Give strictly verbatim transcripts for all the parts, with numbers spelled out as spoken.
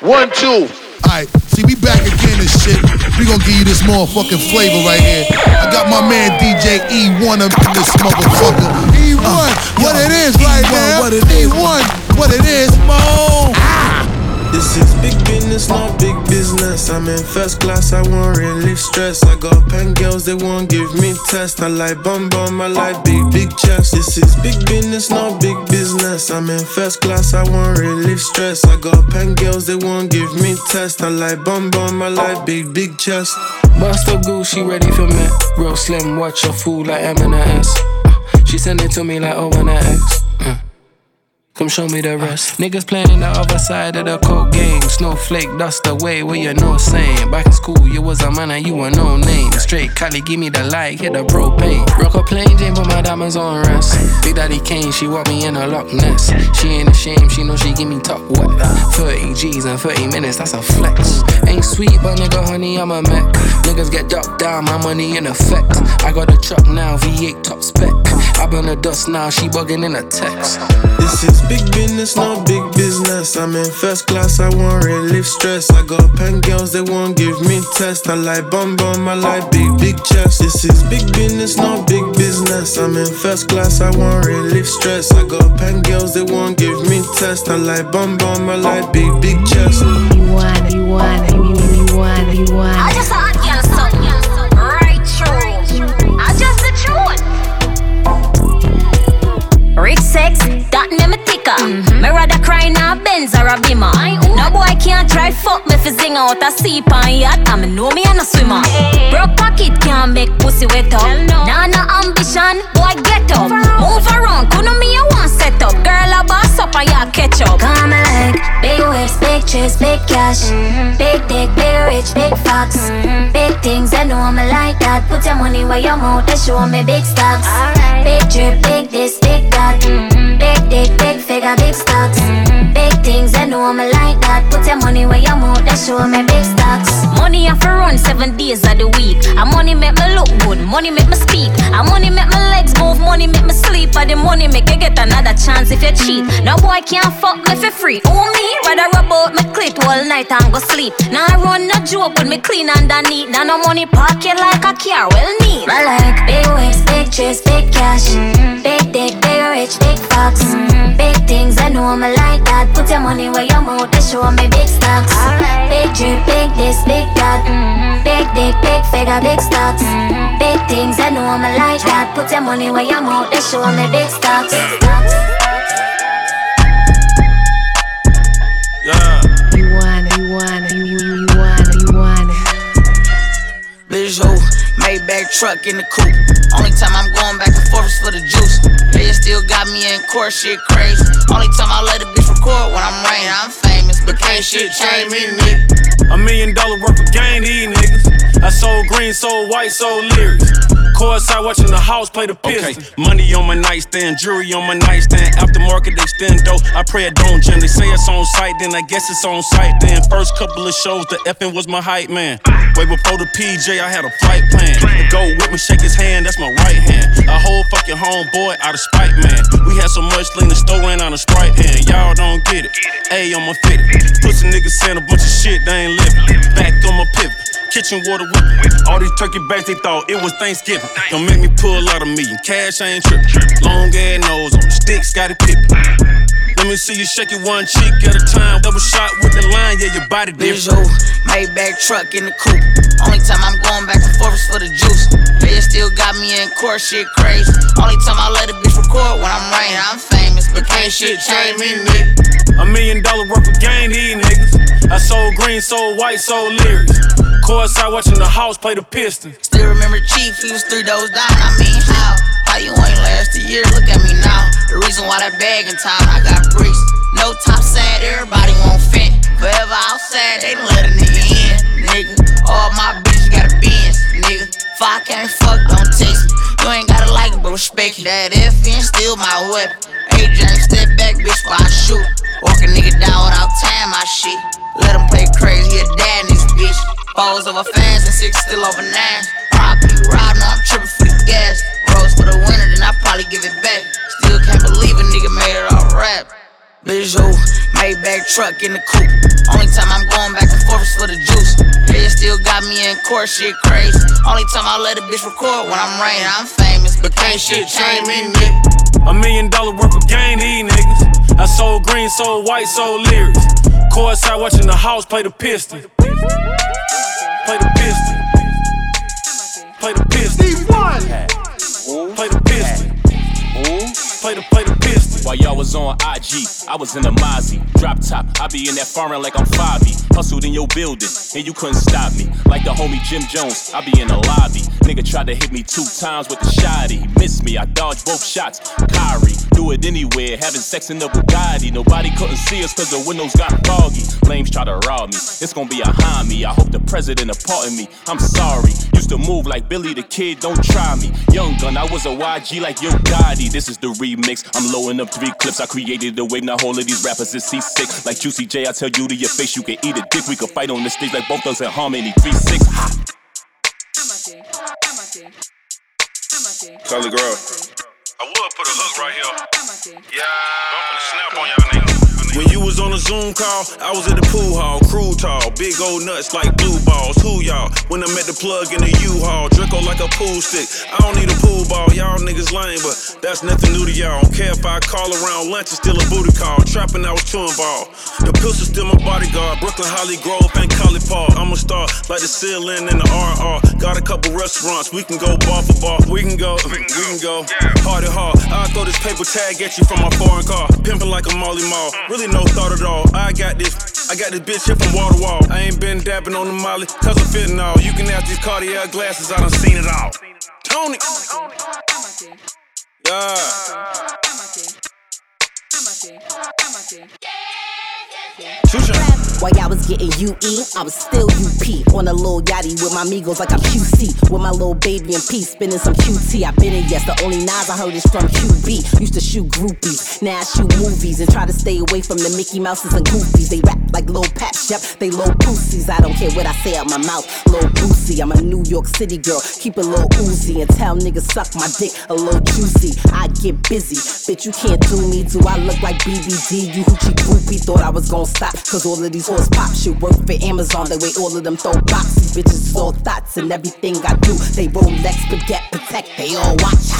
One, two. Alright, see, we back again and shit. We gon' give you this motherfucking flavor right here. I got my man D J E one up in this motherfucker. E one, uh, what yo, it is E one, right now. What it E one, is. What it is, mo. Ah. This is big business, not big business. I'm in first class, I won't relieve stress. I got pen girls, they won't give me test. I like bum bum, I like big, big chest. This is big business, not big business. I'm in first class, I won't relieve stress. I got pen girls, they won't give me test. I like bum bum, my life big, big chest. Busta goo, she ready for me. Real slim, watch her fool like M and S. She send it to me like O and X. Come show me the rest. Niggas playing in the other side of the coke game. Snowflake, that's the way where you're no same. Back in school, you was a man and you were no name. Straight Cali, give me the light, hit the propane. Rock a plane, Jane, put my diamonds on rest. Big Daddy Kane, she walk me in her Loch Ness. She ain't ashamed, she know she give me top wet. thirty G's in thirty minutes, that's a flex. Ain't sweet, but nigga, honey, I'm a mech. Niggas get ducked down, my money in effect. I got a truck now, V eight top spec. I burn the dust now, she bugging in a text. This is big business, not big business. I'm in first class, I won't relieve stress. I got pen girls, they won't give me test. I like bum bum, I like big, big chest. This is big business, not big business. I'm in first class, I won't relieve stress. I got pen girls, they won't give me test. I like bum bum, I like big, big chest. You want, you want, you want, you want. I just hot girl song, right true. I just the truth. Rich sex, that name it. Mm-hmm. Me rather cry in a Benz or a Beamer. No boy can't try fuck me fi zing out a sea pan yacht. And me know me and a swimmer. Hey. Broke pocket can't make pussy wet up. No. Nah no ambition, boy get up. Move, Move around, couldn't me you want set up. Girl a boss up and ya catch up. Come like big whips, big trees, big cash. Mm-hmm. Big dick, big rich, big fox. Mm-hmm. Big things, I know me like that. Put your money where your mouth is, show me big stocks. Right. Big drip, big this, big that. Mm-hmm. Big dick, big figure. Big stocks, mm-hmm. Big things, I know I'm like that. Put your money where your mouth, that show me big stocks. Money have to run seven days of the week. And money make me look good, money make me speak. And money make my legs move, money make me sleep. And the money make you get another chance if you cheat. No boy can't fuck me for free. Oh me, rather rub out my clit all night and go sleep. Now I run no joke, but me clean underneath. Now no money pocket like a car, well neat. I like big wigs, big trees, big cash. Mm-hmm. Big dick, big rich, big fox. Mm-hmm. Big things, I know I'm like that. Put your money where your mouth is, show me big stocks. Right. Big drip, big this, big that. Mm-hmm. Big dick, big figure, big stocks. Mm-hmm. Big things, I know I'm like that. Put your money where your mouth is, show me big stocks. Yeah. You want it, you want it, you, you want it, you want it. Bitch, ho, Maybach truck in the coupe. Only time I'm going back and forth is for the juice. They still got me in court, shit crazy. Only time I let a bitch record when I'm rainin'. I'm famous, but can't shit change me, nigga. A million dollar worth of gain, these niggas. I sold green, sold white, sold lyrics. Courtside watching the house play the Pistons. Okay. Money on my nightstand, jewelry on my nightstand. Aftermarket, they stand dope. I pray it don't jam. They say it's on site, then I guess it's on site. Then first couple of shows, the effing was my hype man. Way before the P J, I had a flight plan. The gold whip me, shake his hand, that's my right hand. A whole fucking homeboy out of spite, man. We had so much lean, the store ran out of Sprite hand. Y'all don't get it. A on my fit. Pussy niggas saying a bunch of shit they ain't living. Back on my pivot. Kitchen water whipping. All these turkey bags, they thought it was Thanksgiving. Don't make me pull out a million. Cash, I ain't trippin'. Long ass nose on the stick, Scotty Pippen. Let me see you shake it one cheek at a time. Double shot with the line, yeah, your body different. Maybach truck in the coupe. Only time I'm going back and forth is for the juice. They still got me in court, shit crazy. Only time I let a bitch record when I'm rainin'. I'm famous, but can't shit change me, nigga. A million dollar worth of gain, these niggas. I sold green, sold white, sold lyrics. Courtside watching the house play the Pistons. Still remember Chief, he was three doors down. I mean, how? How you ain't last a year? Look at me now. The reason why that bag in time, I got bricks. No top side, everybody won't fit. Forever outside, they let a nigga in, nigga. All my bitches got a Benz, nigga. If I can't fuck, don't text me. You ain't gotta like it, but respect it. That F N still my weapon. A J, step back, bitch, while I shoot. Walk a nigga down without time, my shit. Let him play crazy, he'll die in this bitch. Balls over fans and six still over nine. R I P riding, I'm tripping for the gas. Rose for the winner, then I probably give it back. Still can't believe a nigga made it all rap. Bitch, who? Maybach truck in the coupe. Only time I'm going back and forth is for the juice. Bitch still got me in court, shit crazy. Only time I let a bitch record when I'm raining, I'm famous, but can't shit change me, nigga. A million dollar worth of gain, these niggas. I sold green, sold white, sold lyrics. Courtside watching the house play the Pistons. Play the Pistons. Play the Pistons. Play the Pistons. Play the play the Pistons. While y'all was on I G, I was in a Mozzie. Drop top, I be in that foreign like I'm Fabi. Hustled in your building, and you couldn't stop me. Like the homie Jim Jones, I be in the lobby. Nigga tried to hit me two times with the shotty. Missed me, I dodged both shots. Kyrie, do it anywhere, having sex in the Bugatti. Nobody couldn't see us cause the windows got foggy. Lames try to rob me, it's gonna be a homie. I hope the president pardon me, I'm sorry. Used to move like Billy the Kid, don't try me. Young gun, I was a Y G like Yo Gotti. This is the remix, I'm loading up three clips. I created the wave, now all of these rappers is seasick. Like Juicy J, I tell you to your face, you can eat a dick. We could fight on the stage like both thugs in harmony. Three six, hot. Charlie Grove. I would put a hook right here. Yeah, I'm finna snap on y'all niggas. When you was on a Zoom call, I was at the pool hall, crew tall, big old nuts like blue balls. Who y'all? When I'm at the plug in the U-Haul, Draco like a pool stick. I don't need a pool ball, y'all niggas lame, but that's nothing new to y'all. Don't care if I call around lunch, it's still a booty call. Trapping, I was chewing ball. The pistol's still my bodyguard. Brooklyn, Holly Grove, and Collie Paul. I'm a star like the ceiling and the R R. Got a couple restaurants, we can go bar for bar. We can go, we can go, hard and hard. I'll throw this paper tag at you from my foreign car. Pimping like a Molly Mall, really no thought at all. I got this, I got this bitch here from wall to wall. I ain't been dapping on the Molly, cause I'm fitting all. You can ask these Cartier glasses, I done seen it all. Tony! Yeah. Two-shot. While I was getting U E, I was still U P. On a little yachty with my amigos like I'm Q C. With my little baby in peace, spinning some Q T. I've been in, yes, the only nines I heard is from Q B. Used to shoot groupies, now I shoot movies. And try to stay away from the Mickey Mouses and Goofies. They rap like Lil Pap, yep, they Lil Poosies. I don't care what I say out my mouth, Lil Boosie. I'm a New York City girl, keep a Lil Uzi. And tell niggas suck my dick a little juicy. I get busy, bitch you can't do me. Do I look like B B D, you hoochie groupie? Thought I was gon' stop, cause all of these horse pop shit work for Amazon. They weigh all of them throw boxes. Bitches all thoughts and everything I do. They Rolex, Baguette, Patek, they all watch.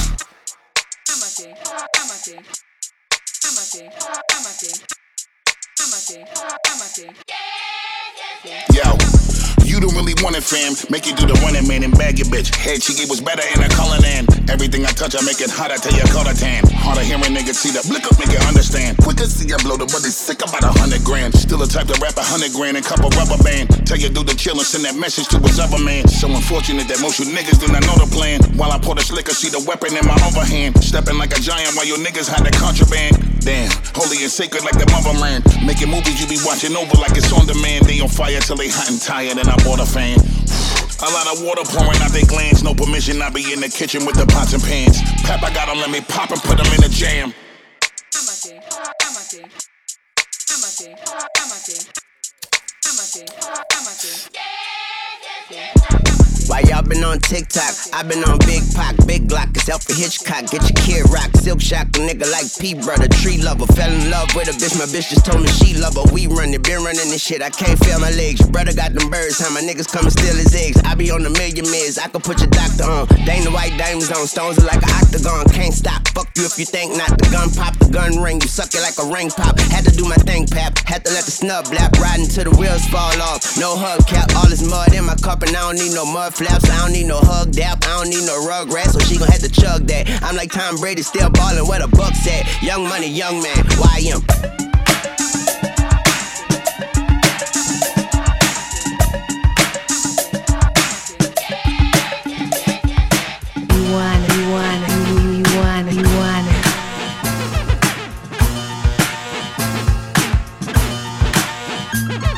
Yo, you don't really want it, fam. Make it do the running man and bag your bitch. Head she gave was better in a color than. Everything I touch, I make it hot. I tell you, color tan. Harder hearing niggas see the blick up, make it understand. Quicker see I blow the money sick about a hundred grand. Still a type to rap a hundred grand and couple rubber band. Tell you do the chill and send that message to his other man. So unfortunate that most you niggas do not know the plan. While I pour the slicker, see the weapon in my overhand. Stepping like a giant while your niggas hide the contraband. Damn, holy and sacred like the motherland. Making movies you be watching over like it's on demand. They on fire till they hot and tired and I bought a fan. A lot of water pouring out they glands. No permission, I be in the kitchen with the pots and pans. Pap, I got them, let me pop and put them in the jam. Why y'all been on TikTok? I been on Big Pac, Big Glock, it's Alfred Hitchcock. Get your kid rock, silk shock, a nigga like P, brother, tree lover. Fell in love with a bitch, my bitch just told me she love her. We run it, been running this shit, I can't feel my legs. Brother got them birds, how my niggas come and steal his eggs. I be on the million meds, I could put your doctor on. Dana White diamonds on, stones are like an octagon. Can't stop, fuck you if you think not. The gun pop, the gun ring, you suck it like a ring pop. Had to do my thing, pap, had to let the snub lap. Riding till the wheels fall off, no hubcap. All this mud in my cup and I don't need no mud. Flaps, I don't need no hug dap, I don't need no rug rat, so she gon' have to chug that. I'm like Tom Brady, still ballin' where the Bucks at. Young money, young man, Y M. You want it, you want it, you want it, you want it.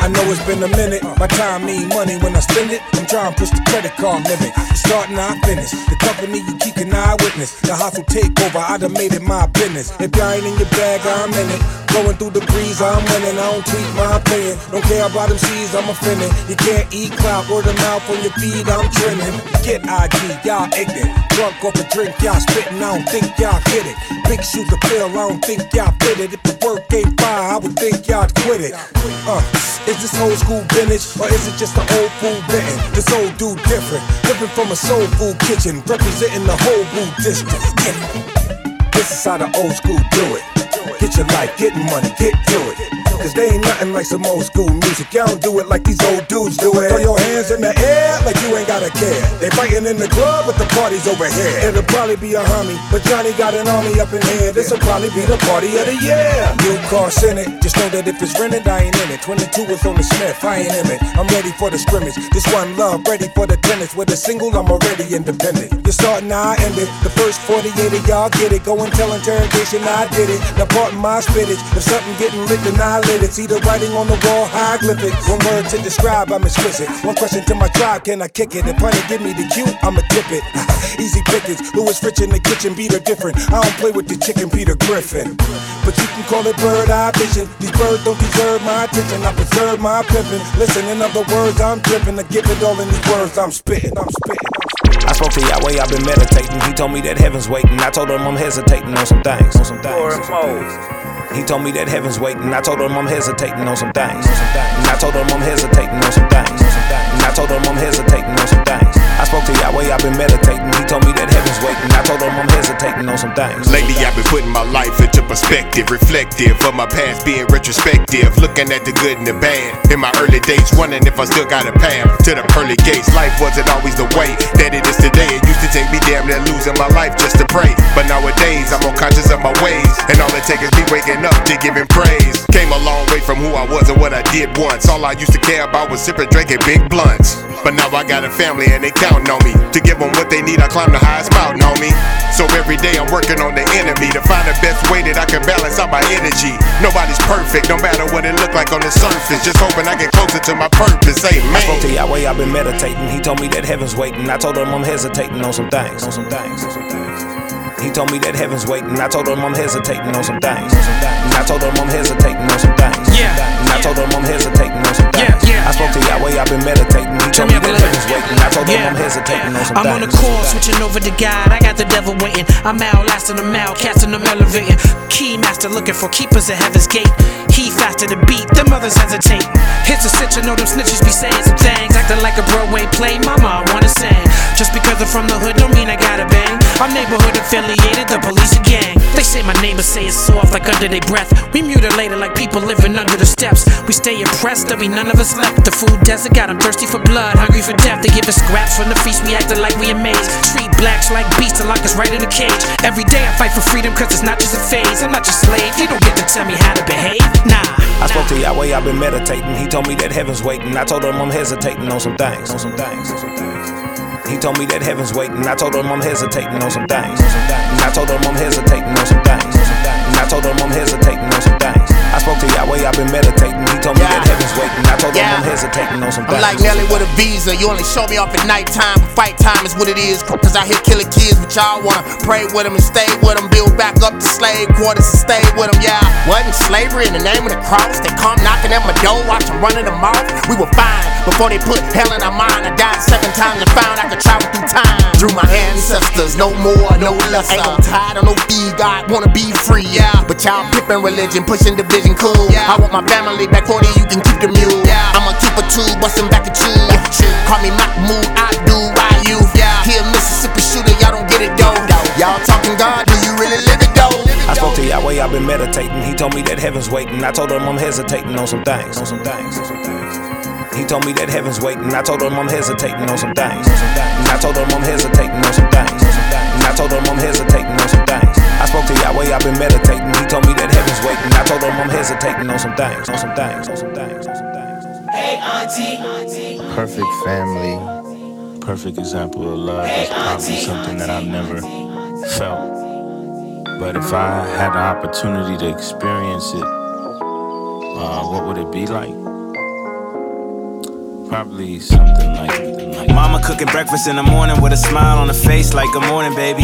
I know it's been a minute, my time mean money when I spend it. Try and push the credit card limit. Start and I finish. The company you keep an eye witness. The hustle takeover, I done made it my business. If y'all ain't in your bag, I'm in it. Blowing through the breeze, I'm winning. I don't tweak my opinion. Don't care about them C's, I'm offended. You can't eat clout, word of mouth on your feed, I'm trending. Get I G, y'all ignorant. Drunk off a drink, y'all spitting. I don't think y'all get it. Big shoot the pill, I don't think y'all fit it. If the work ain't fire, I would think y'all quit it. Uh, is this old school vintage or is it just an old fool bitten? This old dude different, living from a soul food kitchen, representing the whole blue district. Yeah. This is how the old school do it. Get your life, get money, get to it. Cause they ain't nothing like some old school music. Y'all don't do it like these old dudes do it. Throw your hands in the air like you ain't gotta care. They fighting in the club but the party's over here. It'll probably be a homie, but Johnny got an army up in here. This'll probably be the party of the year. New car sent it, just know that if it's rented I ain't in it. Twenty-two is on the Smith, I ain't in it. I'm ready for the scrimmage, this one love, ready for the tennis. With a single I'm already independent. You're starting how I end it, the first forty-eight of y'all get it. Go and tell interrogation I did it. Now pardon my spinach, if something getting lit then I live. It's either writing on the wall, hieroglyphic. One word to describe, I'm exquisite. One question to my tribe, can I kick it? If Punny give me the cue, I'ma tip it. Easy pickings, Louis Rich in the kitchen, beat her different. I don't play with the chicken, Peter Griffin. But you can call it bird eye vision. These birds don't deserve my attention, I preserve my pimpin'. Listen, in other words, I'm drippin'. I give it all in these words, I'm spittin', I'm spittin'. I spoke to Yahweh, I've been meditating. He told me that heaven's waiting. I told him I'm hesitating on some things, on some things. On some things. He told me that heaven's waiting. I told him I'm hesitating on some things. And I told him I'm hesitating on some things. And I told him I'm hesitating on some things. I spoke to Yahweh, I've been meditating. He told me that heaven's waiting. I told him I'm hesitating on some things. Lately I've been putting my life into perspective, reflective of my past being retrospective, looking at the good and the bad. In my early days, wondering if I still got a path to the pearly gates. Life wasn't always the way that it is today. It used to take me damn near losing my life just to pray. But nowadays I'm more conscious of my ways, and all it takes is me waking up to give him praise. Came a long way from who I was and what I did once. All I used to care about was sipping, drinking big blunts. But now I got a family and they counting on me. To give them what they need, I climb the highest mountain, homie. So every day I'm working on the enemy to find the best way that I can balance out my energy. Nobody's perfect, no matter what it look like on the surface. Just hoping I get closer to my purpose, amen. I spoke to Yahweh, I've been meditating. He told me that heaven's waiting. I told him I'm hesitating on some things, on some things, on some things. He told me that heaven's waiting. I told him I'm hesitating on some things. And I told him I'm hesitating on some things. Yeah. And I told him I'm hesitating on some things. Yeah. I spoke to Yahweh, I've been meditating. He told me that heaven's waiting. I told him I'm hesitating on some things. I'm on the call, switching over to God. I got the devil waiting. I'm out, lasting them out, casting them, elevating. Key master looking for keepers at heaven's gate. He faster to beat, them others hesitate. Hits a cinch, I know them snitches be saying some things. Acting like a Broadway play, mama, I wanna sing. Just because I'm from the hood, don't mean I gotta bang. I'm neighborhood affiliated. The police and gang. They say my neighbors say it's soft like under their breath. We mutilated like people living under the steps. We stay impressed, there be none of us left. The food desert got them thirsty for blood, hungry for death. They give us scraps from the feast, we acting like we amazed. Treat blacks like beasts and lock us right in a cage. Every day I fight for freedom cause it's not just a phase. I'm not your slave, you don't get to tell me how to behave. Nah, nah. I spoke to Yahweh, I've been meditating. He told me that heaven's waiting. I told him I'm hesitating on some things, on some things, on some things. He told me that heaven's waiting. I told him I'm hesitating on some things. And I told him I'm hesitating on some things. And I told him I'm hesitating on some things. I spoke to Yahweh, I've been meditating. He told me yeah. that heaven's waiting. I told yeah. him I'm hesitating on some things. I'm like Nelly with a visa. You only show me off at nighttime. But fight time is what it is. Cause I hear killing kids, but y'all wanna pray with them and stay with them. Build back up the slave quarters and stay with them, yeah. Wasn't slavery in the name of the cross? They come knocking at my door, watch them running them off. We were fine before they put hell in our mind. I died seven times and found I could travel through time. Through my ancestors, no more, no lesser. Ain't no tired of no fee, God wanna be free, yeah. But y'all pippin' religion, pushing division. Cool. Yeah. I want my family back forty, you can keep the mule. Yeah. I'ma keep a two, bust him back at you. Yeah. Call me Mahmoud, I do, why you? Yeah. He a Mississippi shooter, y'all don't get it though. Y'all talking God, do you really live it though? I spoke to Yahweh, I've been meditating. He told me that heaven's waiting. I told him I'm hesitating on some things, on some things, on some things. He told me that heaven's waiting. I told him I'm hesitating on some things, on some things. And I told him I'm hesitating on some things, on some things. And I told him I'm hesitating on some things. I spoke to Yahweh, I've been meditating. He told me that heaven's waiting. I told him I'm hesitating on some things, on some things, on some things, on some things. Hey, auntie. Perfect family, perfect example of love is probably something that I've never felt. But if I had the opportunity to experience it, uh, what would it be like? Probably something like, something like Mama cooking breakfast in the morning with a smile on her face like good morning, baby.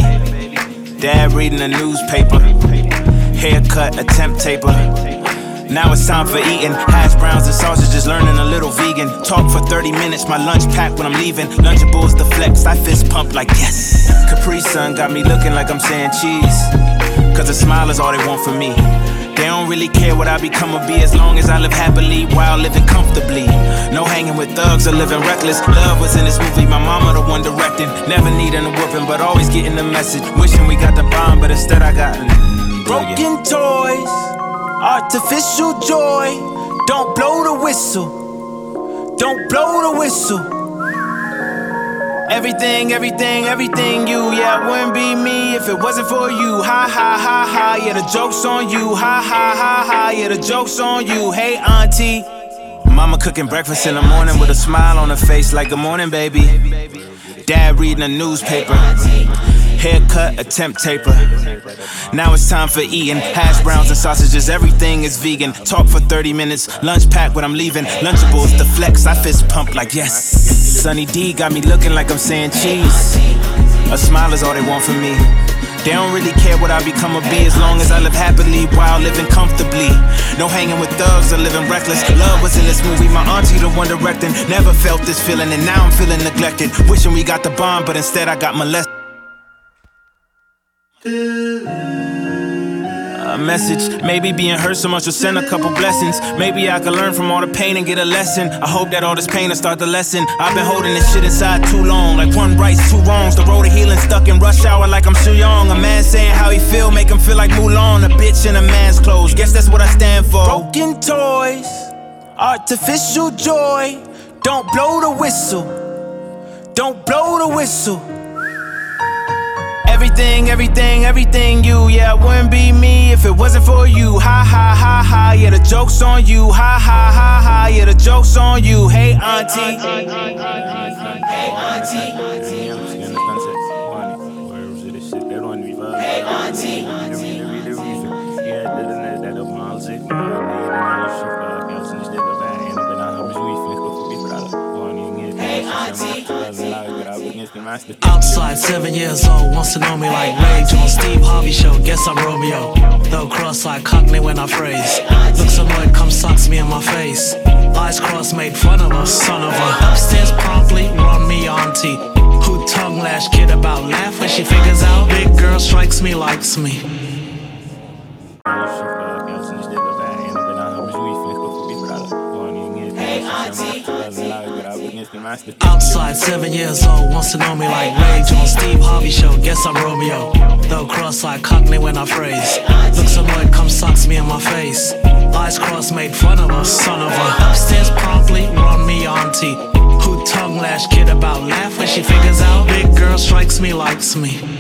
Dad reading the newspaper, haircut, a temp taper. Now it's time for eating. Hash browns and sausages, learning a little vegan. Talk for thirty minutes, my lunch packed when I'm leaving. Lunchables the flex, I fist pump like yes. Capri Sun got me looking like I'm saying cheese, cause a smile is all they want from me. They don't really care what I become or be, as long as I live happily while living comfortably. No hanging with thugs or living reckless. Love was in this movie, my mama the one directing. Never needing a whooping, but always getting the message. Wishing we got the bomb, but instead I got broken toys, artificial joy. Don't blow the whistle, don't blow the whistle. Everything, everything, everything you, yeah, it wouldn't be me if it wasn't for you. Ha, ha, ha, ha, yeah, the joke's on you. Ha, ha, ha, ha, yeah, the joke's on you. Hey, auntie. Mama cooking breakfast in the morning with a smile on her face like, good morning, baby. Dad reading a newspaper. Haircut, attempt taper. Now it's time for eating. Hash browns and sausages, everything is vegan. Talk for thirty minutes, lunch pack when I'm leaving. Lunchables, the flex, I fist pump like yes. Sunny D got me looking like I'm saying cheese. A smile is all they want from me. They don't really care what I become or be, as long as I live happily while living comfortably. No hanging with thugs or living reckless. Love was in this movie, my auntie the one directing. Never felt this feeling and now I'm feeling neglected. Wishing we got the bomb, but instead I got molested. A message, maybe being hurt so much will send a couple blessings. Maybe I could learn from all the pain and get a lesson. I hope that all this pain will start the lesson. I've been holding this shit inside too long, like one right's two wrongs. The road to healing stuck in rush hour like I'm Shu Young. A man saying how he feel, make him feel like Mulan. A bitch in a man's clothes, guess that's what I stand for. Broken toys, artificial joy. Don't blow the whistle, don't blow the whistle. Everything, everything, everything you, yeah, it wouldn't be me if it wasn't for you. Ha, ha, ha, ha, yeah, the joke's on you. Ha, ha, ha, ha, yeah, the joke's on you. Hey, auntie. Hey, auntie. Hey, auntie. Outside, seven years old, wants to know me like Ray Jones. Steve Harvey show, guess I'm Romeo. Though cross-eyed, cockney when I phrase. Looks annoyed, comes socks me in my face. Eyes crossed, made fun of us, son of a. Upstairs promptly, run me auntie. Who tongue lash kid about laugh when she figures out big girl strikes me, likes me. Outside, seven years old, wants to know me like Ray Jones. Steve Harvey show, guess I'm Romeo. Though cross-eyed, cockney when I phrase. Looks annoyed, comes socks me in my face. Eyes crossed, made fun of us, son of a. Upstairs promptly, run me auntie. Who tongue lash kid about laugh when she figures out big girl strikes me, likes me.